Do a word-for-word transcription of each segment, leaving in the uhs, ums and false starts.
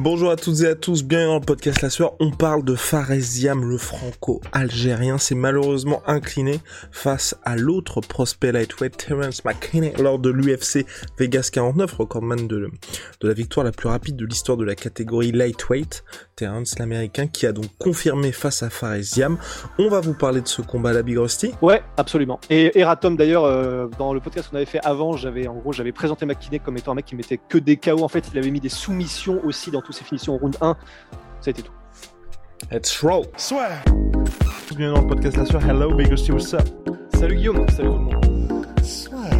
Bonjour à toutes et à tous, bienvenue dans le podcast La Sueur. On parle de Fares Ziam, le franco-algérien, s'est malheureusement incliné face à l'autre prospect lightweight, Terrance McKinney, lors de l'U F C Vegas quarante-neuf, recordman de, de la victoire la plus rapide de l'histoire de la catégorie lightweight. Terrance, l'américain, qui a donc confirmé face à Fares Ziam. On va vous parler de ce combat à la Big Rusty. Ouais, absolument. Et Eratom, d'ailleurs, euh, dans le podcast qu'on avait fait avant, j'avais en gros j'avais présenté McKinney comme étant un mec qui mettait que des K O. En fait, il avait mis des soumissions aussi dans toutes ces finitions en round un, ça a été tout. Let's roll. Swear. Bienvenue dans le podcast La Sueur. Hello Big Rusty, what's up? Salut Guillaume, salut tout le monde. Swear.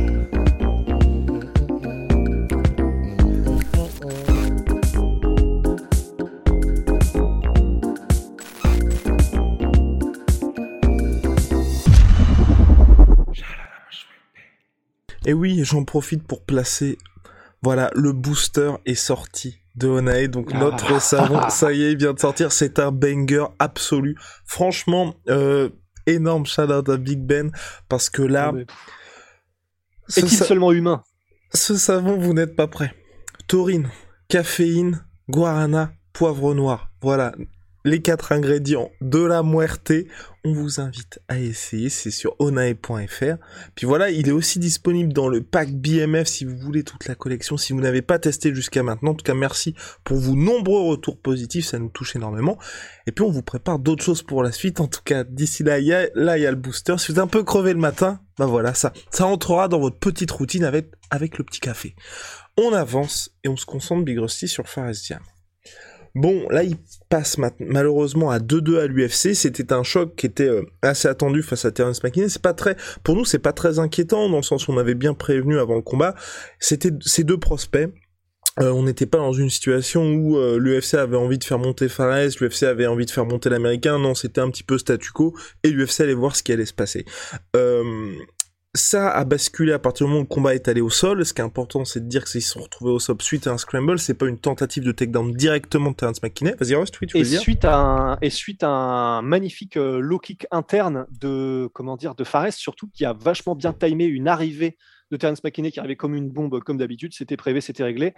Et oui, j'en profite pour placer, voilà, le booster est sorti de Onaé, donc ah. notre savon, ça y est, il vient de sortir, c'est un banger absolu. Franchement, euh, énorme shout-out à Big Ben, parce que là... Oh, mais... Est-il sa... seulement humain? Ce savon, vous n'êtes pas prêts. Taurine, caféine, guarana, poivre noir, voilà, les quatre ingrédients de la muerté. On vous invite à essayer, c'est sur onae point f r. Puis voilà, il est aussi disponible dans le pack B M F si vous voulez toute la collection, si vous n'avez pas testé jusqu'à maintenant. En tout cas, merci pour vos nombreux retours positifs, ça nous touche énormément. Et puis on vous prépare d'autres choses pour la suite. En tout cas, d'ici là, il y a, là, il y a le booster. Si vous êtes un peu crevé le matin, ben voilà, ça, ça entrera dans votre petite routine avec, avec le petit café. On avance et on se concentre, Big Rusty, sur Fares Ziam. Bon, là, il passe mat- malheureusement à deux deux à l'U F C. C'était un choc qui était euh, assez attendu face à Terrance McKinney. C'est pas très, pour nous, c'est pas très inquiétant, dans le sens où on avait bien prévenu avant le combat. C'était ces deux prospects. Euh, on n'était pas dans une situation où euh, l'U F C avait envie de faire monter Fares, l'U F C avait envie de faire monter l'Américain. Non, c'était un petit peu statu quo. Et l'U F C allait voir ce qui allait se passer. Euh... Ça a basculé à partir du moment où le combat est allé au sol. Ce qui est important, c'est de dire qu'ils se sont retrouvés au sol suite à un scramble. C'est pas une tentative de takedown directement de Terrance McKinney. Vas-y, Ross, oui, tu veux et dire suite à un, Et suite à un magnifique euh, low kick interne de, comment dire, de Fares, surtout qui a vachement bien timé une arrivée de Terrance McKinney qui arrivait comme une bombe, comme d'habitude. C'était prévu, c'était réglé.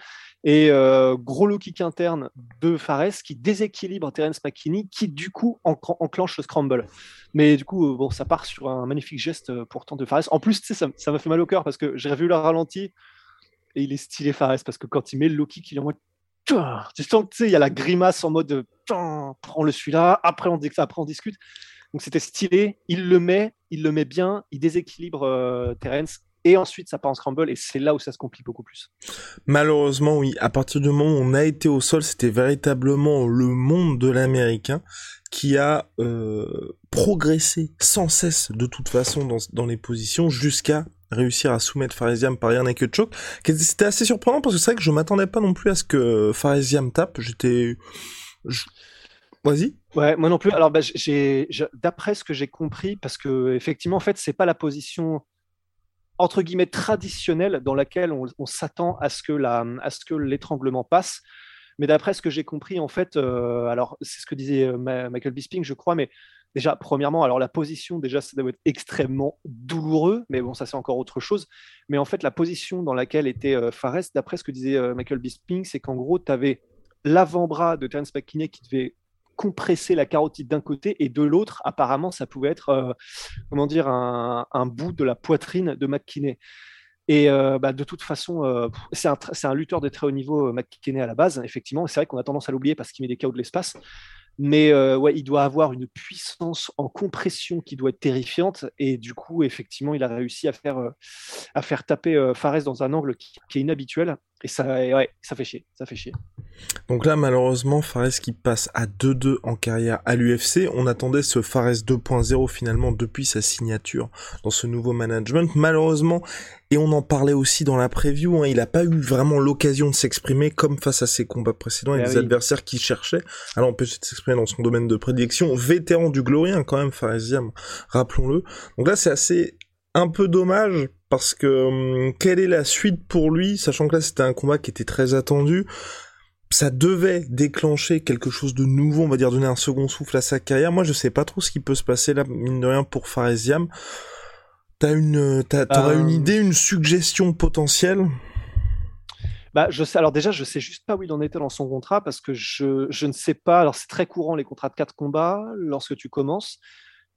Et euh, gros low kick interne de Fares qui déséquilibre Terrance McKinney, qui du coup enclen- enclenche le scramble. Mais du coup, bon, ça part sur un magnifique geste euh, pourtant de Fares. En plus, tu sais, ça, ça m'a fait mal au cœur parce que j'ai revu le ralenti et il est stylé Fares, parce que quand il met le low kick, il est en mode... Tu sens que tu sais, il y a la grimace en mode prends-le celui-là, après on, après on discute. Donc c'était stylé, il le met, il le met bien, il déséquilibre euh, Terrance. Et ensuite, ça part en scramble, et c'est là où ça se complique beaucoup plus. Malheureusement, oui. À partir du moment où on a été au sol, c'était véritablement le monde de l'Américain qui a euh, progressé sans cesse, de toute façon, dans, dans les positions, jusqu'à réussir à soumettre Fares Ziam par rien et que de choc. C'était assez surprenant, parce que c'est vrai que je m'attendais pas non plus à ce que Fares Ziam tape. J'étais... Je... Vas-y. Ouais, moi non plus. Alors, bah, j'ai... J'ai... d'après ce que j'ai compris, parce que effectivement, en fait, c'est pas la position... entre guillemets traditionnelle dans laquelle on, on s'attend à ce que la, à ce que l'étranglement passe, mais d'après ce que j'ai compris en fait, euh, alors c'est ce que disait euh, Michael Bisping, je crois, mais déjà premièrement, alors la position déjà ça doit être extrêmement douloureux, mais bon ça c'est encore autre chose, mais en fait la position dans laquelle était euh, Fares, d'après ce que disait euh, Michael Bisping, c'est qu'en gros tu avais l'avant-bras de Terrance McKinney qui devait compresser la carotide d'un côté, et de l'autre, apparemment, ça pouvait être euh, comment dire, un, un bout de la poitrine de McKinney. Et euh, bah, de toute façon, euh, c'est, un tra- c'est un lutteur de très haut niveau, euh, McKinney, à la base, effectivement. C'est vrai qu'on a tendance à l'oublier parce qu'il met des K O de l'espace. Mais euh, ouais, il doit avoir une puissance en compression qui doit être terrifiante. Et du coup, effectivement, il a réussi à faire, euh, à faire taper euh, Fares dans un angle qui, qui est inhabituel. Et ça, ouais, ça fait chier, ça fait chier. Donc là, malheureusement, Fares qui passe à deux deux en carrière à l'U F C. On attendait ce Fares deux point zéro finalement depuis sa signature dans ce nouveau management. Malheureusement, et on en parlait aussi dans la preview, hein, il n'a pas eu vraiment l'occasion de s'exprimer comme face à ses combats précédents et ah des oui. adversaires qui cherchaient à l'empêcher de s'exprimer dans son domaine de prédilection. Vétéran du Glory, hein, quand même, Fares Ziam, rappelons-le. Donc là, c'est assez un peu dommage. Parce que, quelle est la suite pour lui, sachant que là c'était un combat qui était très attendu, ça devait déclencher quelque chose de nouveau, on va dire donner un second souffle à sa carrière. Moi je sais pas trop ce qui peut se passer là, mine de rien, pour Fares Ziam. T'as une, t'as, t'aurais euh... une idée, une suggestion potentielle? Bah, je sais, alors déjà, je sais juste pas où il en était dans son contrat, parce que je, je ne sais pas, alors c'est très courant les contrats de quatre combats lorsque tu commences.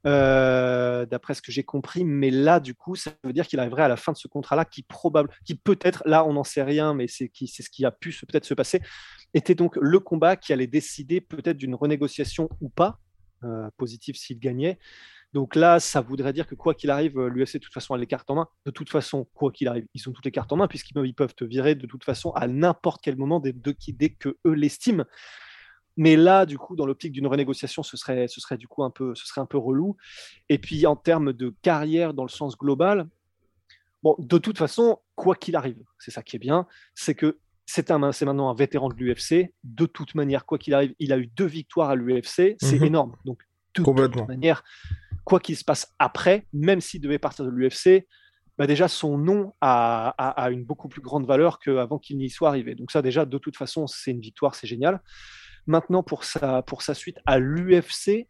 Euh, d'après ce que j'ai compris, mais là du coup ça veut dire qu'il arriverait à la fin de ce contrat là qui probable, qui peut-être, là on n'en sait rien, mais c'est, qui, c'est ce qui a pu se, peut-être se passer, était donc le combat qui allait décider peut-être d'une renégociation ou pas, euh, positive s'il gagnait. Donc là ça voudrait dire que quoi qu'il arrive, l'U F C de toute façon a les cartes en main, de toute façon quoi qu'il arrive ils ont toutes les cartes en main, puisqu'ils peuvent te virer de toute façon à n'importe quel moment dès, dès que eux l'estiment. Mais là, du coup, dans l'optique d'une renégociation, ce serait, ce serait du coup un peu, ce serait un peu relou. Et puis, en termes de carrière, dans le sens global, bon, de toute façon, quoi qu'il arrive, c'est ça qui est bien, c'est que c'est, un, c'est maintenant un vétéran de l'U F C. De toute manière, quoi qu'il arrive, il a eu deux victoires à l'U F C, c'est mmh. énorme. Donc, de toute manière, quoi qu'il se passe après, même s'il devait partir de l'U F C, bah déjà, son nom a, a, a une beaucoup plus grande valeur qu'avant qu'il n'y soit arrivé. Donc ça, déjà, de toute façon, c'est une victoire, c'est génial. Maintenant, pour sa, pour sa suite à l'U F C,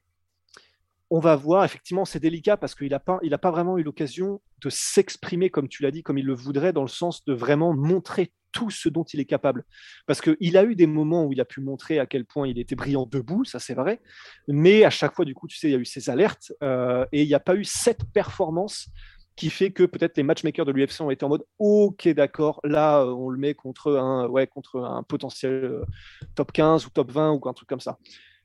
on va voir, effectivement, c'est délicat parce qu'il n'a pas, il a pas vraiment eu l'occasion de s'exprimer, comme tu l'as dit, comme il le voudrait, dans le sens de vraiment montrer tout ce dont il est capable. Parce qu'il a eu des moments où il a pu montrer à quel point il était brillant debout, ça c'est vrai, mais à chaque fois, du coup, tu sais, il y a eu ces alertes euh, et il n'y a pas eu cette performance qui fait que peut-être les matchmakers de l'U F C ont été en mode « Ok, d'accord, là, on le met contre un, ouais, contre un potentiel top quinze ou top vingt ou un truc comme ça. »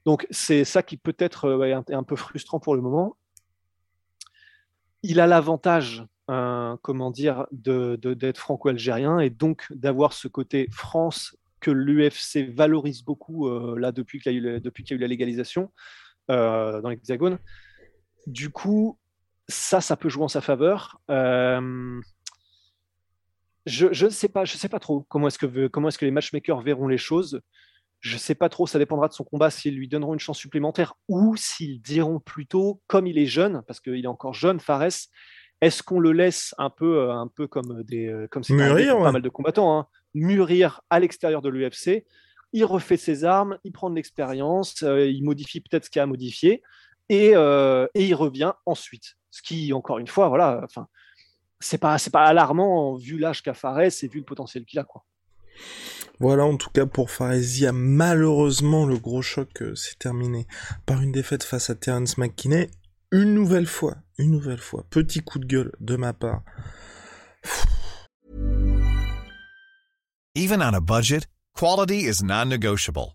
Donc, c'est ça qui peut-être ouais, est un peu frustrant pour le moment. Il a l'avantage, euh, comment dire, de, de, d'être franco-algérien et donc d'avoir ce côté France que l'U F C valorise beaucoup euh, là depuis qu'il y a eu, depuis qu'il y a eu la légalisation euh, dans l'Hexagone. Du coup, ça, ça peut jouer en sa faveur. Euh, je je ne sais pas, je sais pas trop comment est-ce que comment est-ce que les matchmakers verront les choses. Je ne sais pas trop. Ça dépendra de son combat, s'ils lui donneront une chance supplémentaire ou s'ils diront plutôt, comme il est jeune, parce qu'il est encore jeune, Fares, est-ce qu'on le laisse un peu un peu comme des comme c'est mûrir, ouais. pas mal de combattants, hein, mûrir à l'extérieur de l'U F C. Il refait ses armes, il prend de l'expérience, euh, il modifie peut-être ce qu'il y a à modifier et euh, et il revient ensuite. Ce qui, encore une fois, voilà, enfin, c'est pas, c'est pas alarmant vu l'âge qu'a Fares et vu le potentiel qu'il a, quoi. Voilà, en tout cas pour Fares Ziam, malheureusement, le gros choc euh, s'est terminé par une défaite face à Terrance McKinney. Une nouvelle fois, une nouvelle fois, petit coup de gueule de ma part. Even on a budget, quality is non-negotiable.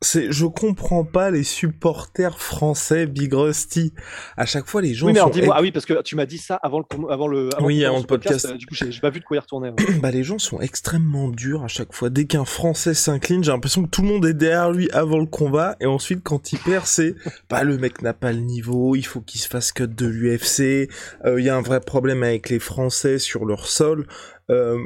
C'est, je comprends pas les supporters français Big Rusty. À chaque fois, les gens oui, mais alors, sont. Dis-moi, ex... Ah oui, parce que tu m'as dit ça avant le, avant le, avant oui, le, avant le podcast. podcast. Du coup, j'ai, j'ai pas vu de quoi il retournait. Ouais. Bah, les gens sont extrêmement durs à chaque fois. Dès qu'un Français s'incline, j'ai l'impression que tout le monde est derrière lui avant le combat. Et ensuite, quand il perd, c'est, bah, le mec n'a pas le niveau. Il faut qu'il se fasse cut de l'U F C. Il euh, y a un vrai problème avec les Français sur leur sol. Euh,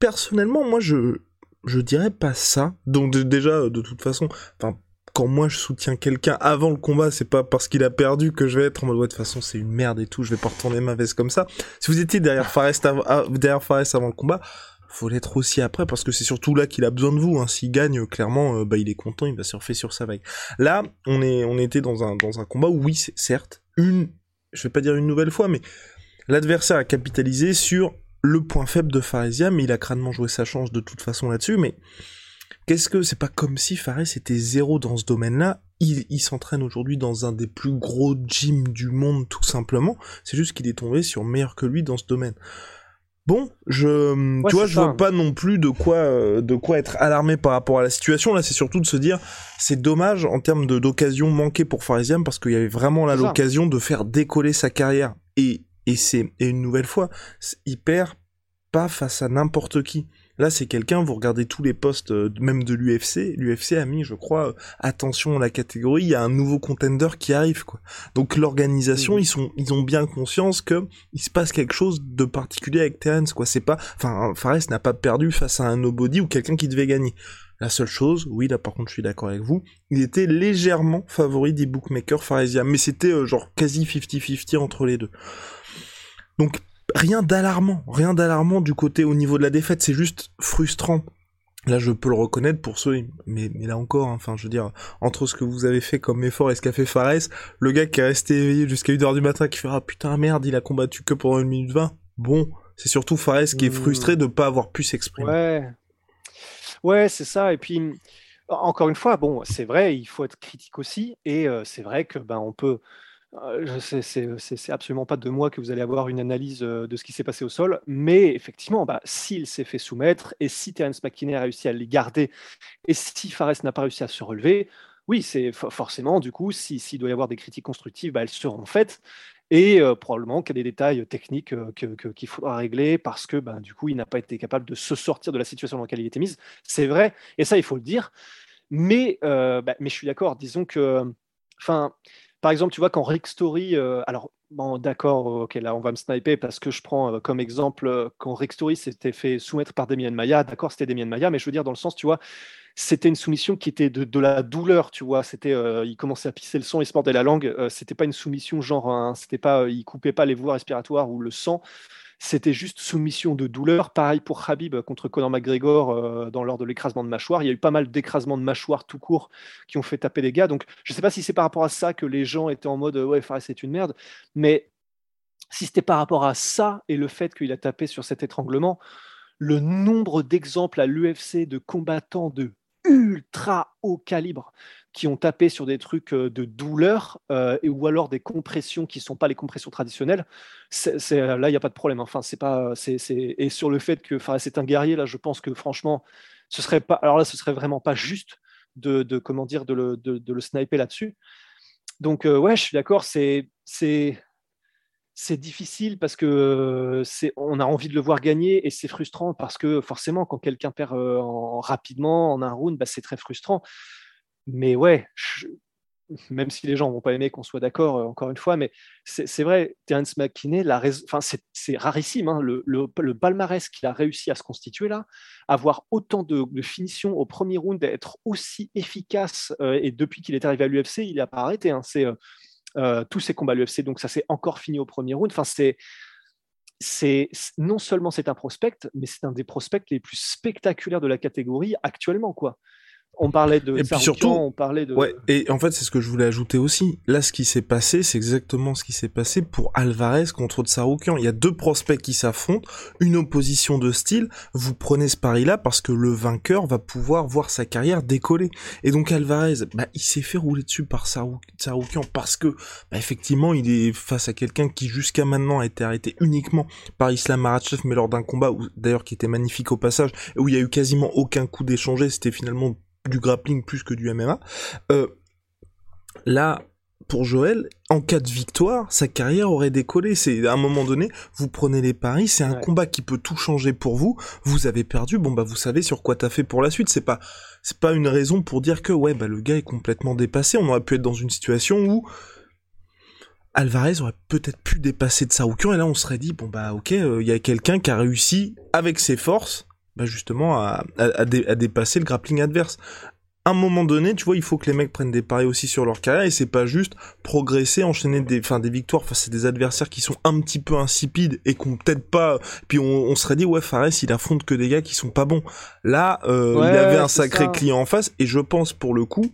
personnellement, moi, je, Je dirais pas ça. Donc de, déjà, de toute façon, enfin, quand moi je soutiens quelqu'un avant le combat, c'est pas parce qu'il a perdu que je vais être en mode ouais, de toute façon c'est une merde et tout, je vais pas retourner ma veste comme ça. Si vous étiez derrière Fares av- derrière Fares avant le combat, faut l'être aussi après, parce que c'est surtout là qu'il a besoin de vous, hein. S'il gagne, clairement, euh, bah il est content, il va surfer sur sa vague. Là, on est, on était dans un dans un combat où oui, c'est, certes, une, je vais pas dire une nouvelle fois, mais l'adversaire a capitalisé sur le point faible de Fares Ziam, mais il a crânement joué sa chance de toute façon là-dessus, mais Qu'est-ce que c'est pas comme si Fares était zéro dans ce domaine-là. Il, il s'entraîne aujourd'hui dans un des plus gros gyms du monde, tout simplement. C'est juste qu'il est tombé sur meilleur que lui dans ce domaine. Bon, je, ouais, tu vois, je veux pas non plus de quoi, euh, de quoi être alarmé par rapport à la situation. Là, c'est surtout de se dire, c'est dommage en termes de, d'occasion manquée pour Fares Ziam, parce qu'il y avait vraiment là c'est l'occasion ça. de faire décoller sa carrière. Et, et c'est, et une nouvelle fois, il perd pas face à n'importe qui. Là, c'est quelqu'un, vous regardez tous les postes, même de l'U F C, l'U F C a mis, je crois, attention à la catégorie, il y a un nouveau contender qui arrive, quoi. Donc, l'organisation, mmh. ils sont, ils ont bien conscience que il se passe quelque chose de particulier avec Terrance, quoi. C'est pas, enfin, Fares n'a pas perdu face à un nobody ou quelqu'un qui devait gagner. La seule chose, oui, là, par contre, je suis d'accord avec vous, il était légèrement favori des bookmakers Fares Ziam, mais c'était, euh, genre, quasi cinquante cinquante entre les deux. Donc, rien d'alarmant, rien d'alarmant du côté au niveau de la défaite, c'est juste frustrant. Là, je peux le reconnaître pour ceux, mais, mais là encore, hein, enfin, je veux dire, entre ce que vous avez fait comme effort et ce qu'a fait Fares, le gars qui est resté éveillé jusqu'à une heure du matin, qui fait « Ah putain, merde, il a combattu que pendant une minute vingt », bon, c'est surtout Fares qui est frustré de ne pas avoir pu s'exprimer. Ouais, ouais, c'est ça, et puis... Encore une fois, bon, c'est vrai, il faut être critique aussi, et euh, c'est vrai que, ben, on peut... Je sais, c'est, c'est, c'est absolument pas de moi que vous allez avoir une analyse de ce qui s'est passé au sol, mais effectivement, bah, s'il s'est fait soumettre et si Terrance McKinney a réussi à les garder et si Fares n'a pas réussi à se relever, oui, c'est f- forcément, du coup, s'il si doit y avoir des critiques constructives, bah, elles seront faites. Et euh, probablement qu'il y a des détails techniques euh, que, que, qu'il faudra régler parce que bah, du coup, il n'a pas été capable de se sortir de la situation dans laquelle il était mis. C'est vrai, et ça, il faut le dire. Mais, euh, bah, mais je suis d'accord, disons que... Enfin... Par exemple, tu vois, quand Rick Story... Euh, alors, bon, d'accord, ok, là, on va me sniper parce que je prends euh, comme exemple euh, quand Rick Story s'était fait soumettre par Demian Maia. D'accord, c'était Demian Maia, mais je veux dire, dans le sens, tu vois, c'était une soumission qui était de, de la douleur, tu vois. C'était, euh, il commençait à pisser le sang, il se mordait la langue. Euh, c'était pas une soumission genre... Hein, c'était pas, euh, il coupait pas les voies respiratoires ou le sang. C'était juste soumission de douleur. Pareil pour Khabib contre Conor McGregor euh, dans l'ordre de l'écrasement de mâchoire. Il y a eu pas mal d'écrasements de mâchoire tout court qui ont fait taper des gars. Donc, je ne sais pas si c'est par rapport à ça que les gens étaient en mode euh, « Ouais, Fares, c'est une merde ». Mais si c'était par rapport à ça et le fait qu'il a tapé sur cet étranglement, le nombre d'exemples à l'U F C de combattants de ultra haut calibre qui ont tapé sur des trucs de douleur euh, et, ou alors des compressions qui ne sont pas les compressions traditionnelles, c'est, c'est, là, il n'y a pas de problème. Hein. Enfin, c'est pas, c'est, c'est... Et sur le fait que Fares est un guerrier, là, je pense que franchement, ce serait pas... Alors là, ce ne serait vraiment pas juste de, de, comment dire, de, le, de, de le sniper là-dessus. Donc, euh, ouais, je suis d'accord, c'est... c'est... c'est difficile parce que c'est, on a envie de le voir gagner et c'est frustrant parce que forcément, quand quelqu'un perd en, rapidement en un round, bah c'est très frustrant. Mais ouais, je, même si les gens ne vont pas aimer qu'on soit d'accord, encore une fois, mais c'est, c'est vrai, Terrance McKinney, la raison, enfin c'est, c'est rarissime, hein, le, le, le palmarès qu'il a réussi à se constituer là, avoir autant de, de finitions au premier round, d'être aussi efficace, euh, et depuis qu'il est arrivé à l'U F C, il n'a pas arrêté, hein, c'est... Euh, Euh, tous ces combats à l'U F C, donc ça s'est encore fini au premier round. Enfin, c'est, c'est, c'est, non seulement c'est un prospect, mais c'est un des prospects les plus spectaculaires de la catégorie actuellement, quoi. On parlait de Tsarukyan, on parlait de... Ouais, et en fait, c'est ce que je voulais ajouter aussi. Là, ce qui s'est passé, c'est exactement ce qui s'est passé pour Alvarez contre Tsarukyan. Il y a deux prospects qui s'affrontent, une opposition de style. Vous prenez ce pari-là parce que le vainqueur va pouvoir voir sa carrière décoller. Et donc, Alvarez, bah, il s'est fait rouler dessus par Tsarukyan parce que, bah, effectivement, il est face à quelqu'un qui, jusqu'à maintenant, a été arrêté uniquement par Islam Makhachev, mais lors d'un combat, où, d'ailleurs, qui était magnifique au passage, où il y a eu quasiment aucun coup d'échangé. C'était finalement du grappling plus que du M M A. Euh, là, pour Joël, en cas de victoire, sa carrière aurait décollé. C'est, à un moment donné, vous prenez les paris, c'est un ouais. combat qui peut tout changer pour vous. Vous avez perdu, bon bah vous savez sur quoi t'as fait pour la suite. C'est pas, c'est pas une raison pour dire que ouais bah le gars est complètement dépassé. On aurait pu être dans une situation où Alvarez aurait peut-être pu dépasser Tsarukyan et là on serait dit bon bah ok, il euh, y a quelqu'un qui a réussi avec ses forces. Bah justement à, à, à, dé, à dépasser le grappling adverse. À un moment donné, tu vois, il faut que les mecs prennent des paris aussi sur leur carrière et c'est pas juste progresser, enchaîner des, enfin des victoires face à des adversaires qui sont un petit peu insipides et qu'on peut-être pas. Puis on, on serait dit ouais, Fares il affronte que des gars qui sont pas bons. Là, euh, ouais, il avait un sacré ça. client en face et je pense pour le coup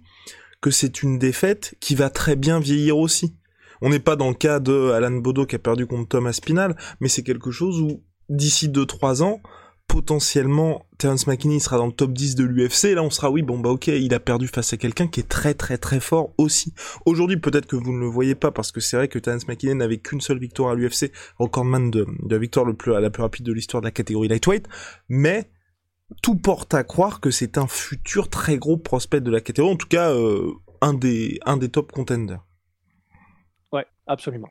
que c'est une défaite qui va très bien vieillir aussi. On n'est pas dans le cas de Alan Bodo qui a perdu contre Tom Aspinall, mais c'est quelque chose où d'ici deux trois ans potentiellement Terrance McKinney sera dans le top dix de l'U F C, et là on sera oui bon bah ok, il a perdu face à quelqu'un qui est très très très fort aussi. Aujourd'hui peut-être que vous ne le voyez pas parce que c'est vrai que Terrance McKinney n'avait qu'une seule victoire à l'U F C, recordman de, de la victoire le plus, la plus rapide de l'histoire de la catégorie lightweight, mais tout porte à croire que c'est un futur très gros prospect de la catégorie, en tout cas euh, un, des, un des top contenders. Ouais, absolument.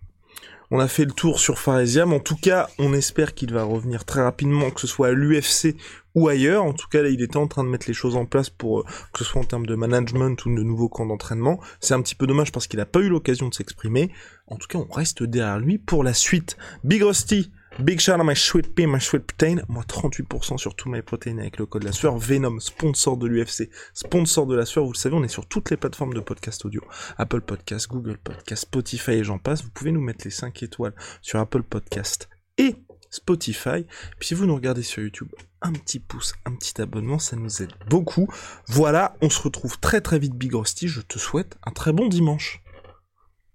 On a fait le tour sur Fares Ziam. En tout cas, on espère qu'il va revenir très rapidement, que ce soit à l'U F C ou ailleurs. En tout cas, là, il était en train de mettre les choses en place pour euh, que ce soit en termes de management ou de nouveaux camps d'entraînement. C'est un petit peu dommage parce qu'il n'a pas eu l'occasion de s'exprimer. En tout cas, on reste derrière lui pour la suite. Big Rusty, Big Sharma, my sweet pea, my sweet protein. Moi, trente-huit pour cent sur tout my protein avec le code La Sueur. Venom, sponsor de l'U F C, sponsor de La Sueur. Vous le savez, on est sur toutes les plateformes de podcast audio. Apple Podcast, Google Podcast, Spotify et j'en passe. Vous pouvez nous mettre les cinq étoiles sur Apple Podcast et Spotify. Puis si vous nous regardez sur YouTube, un petit pouce, un petit abonnement, ça nous aide beaucoup. Voilà, on se retrouve très très vite, Big Rusty. Je te souhaite un très bon dimanche.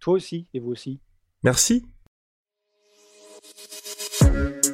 Toi aussi et vous aussi. Merci.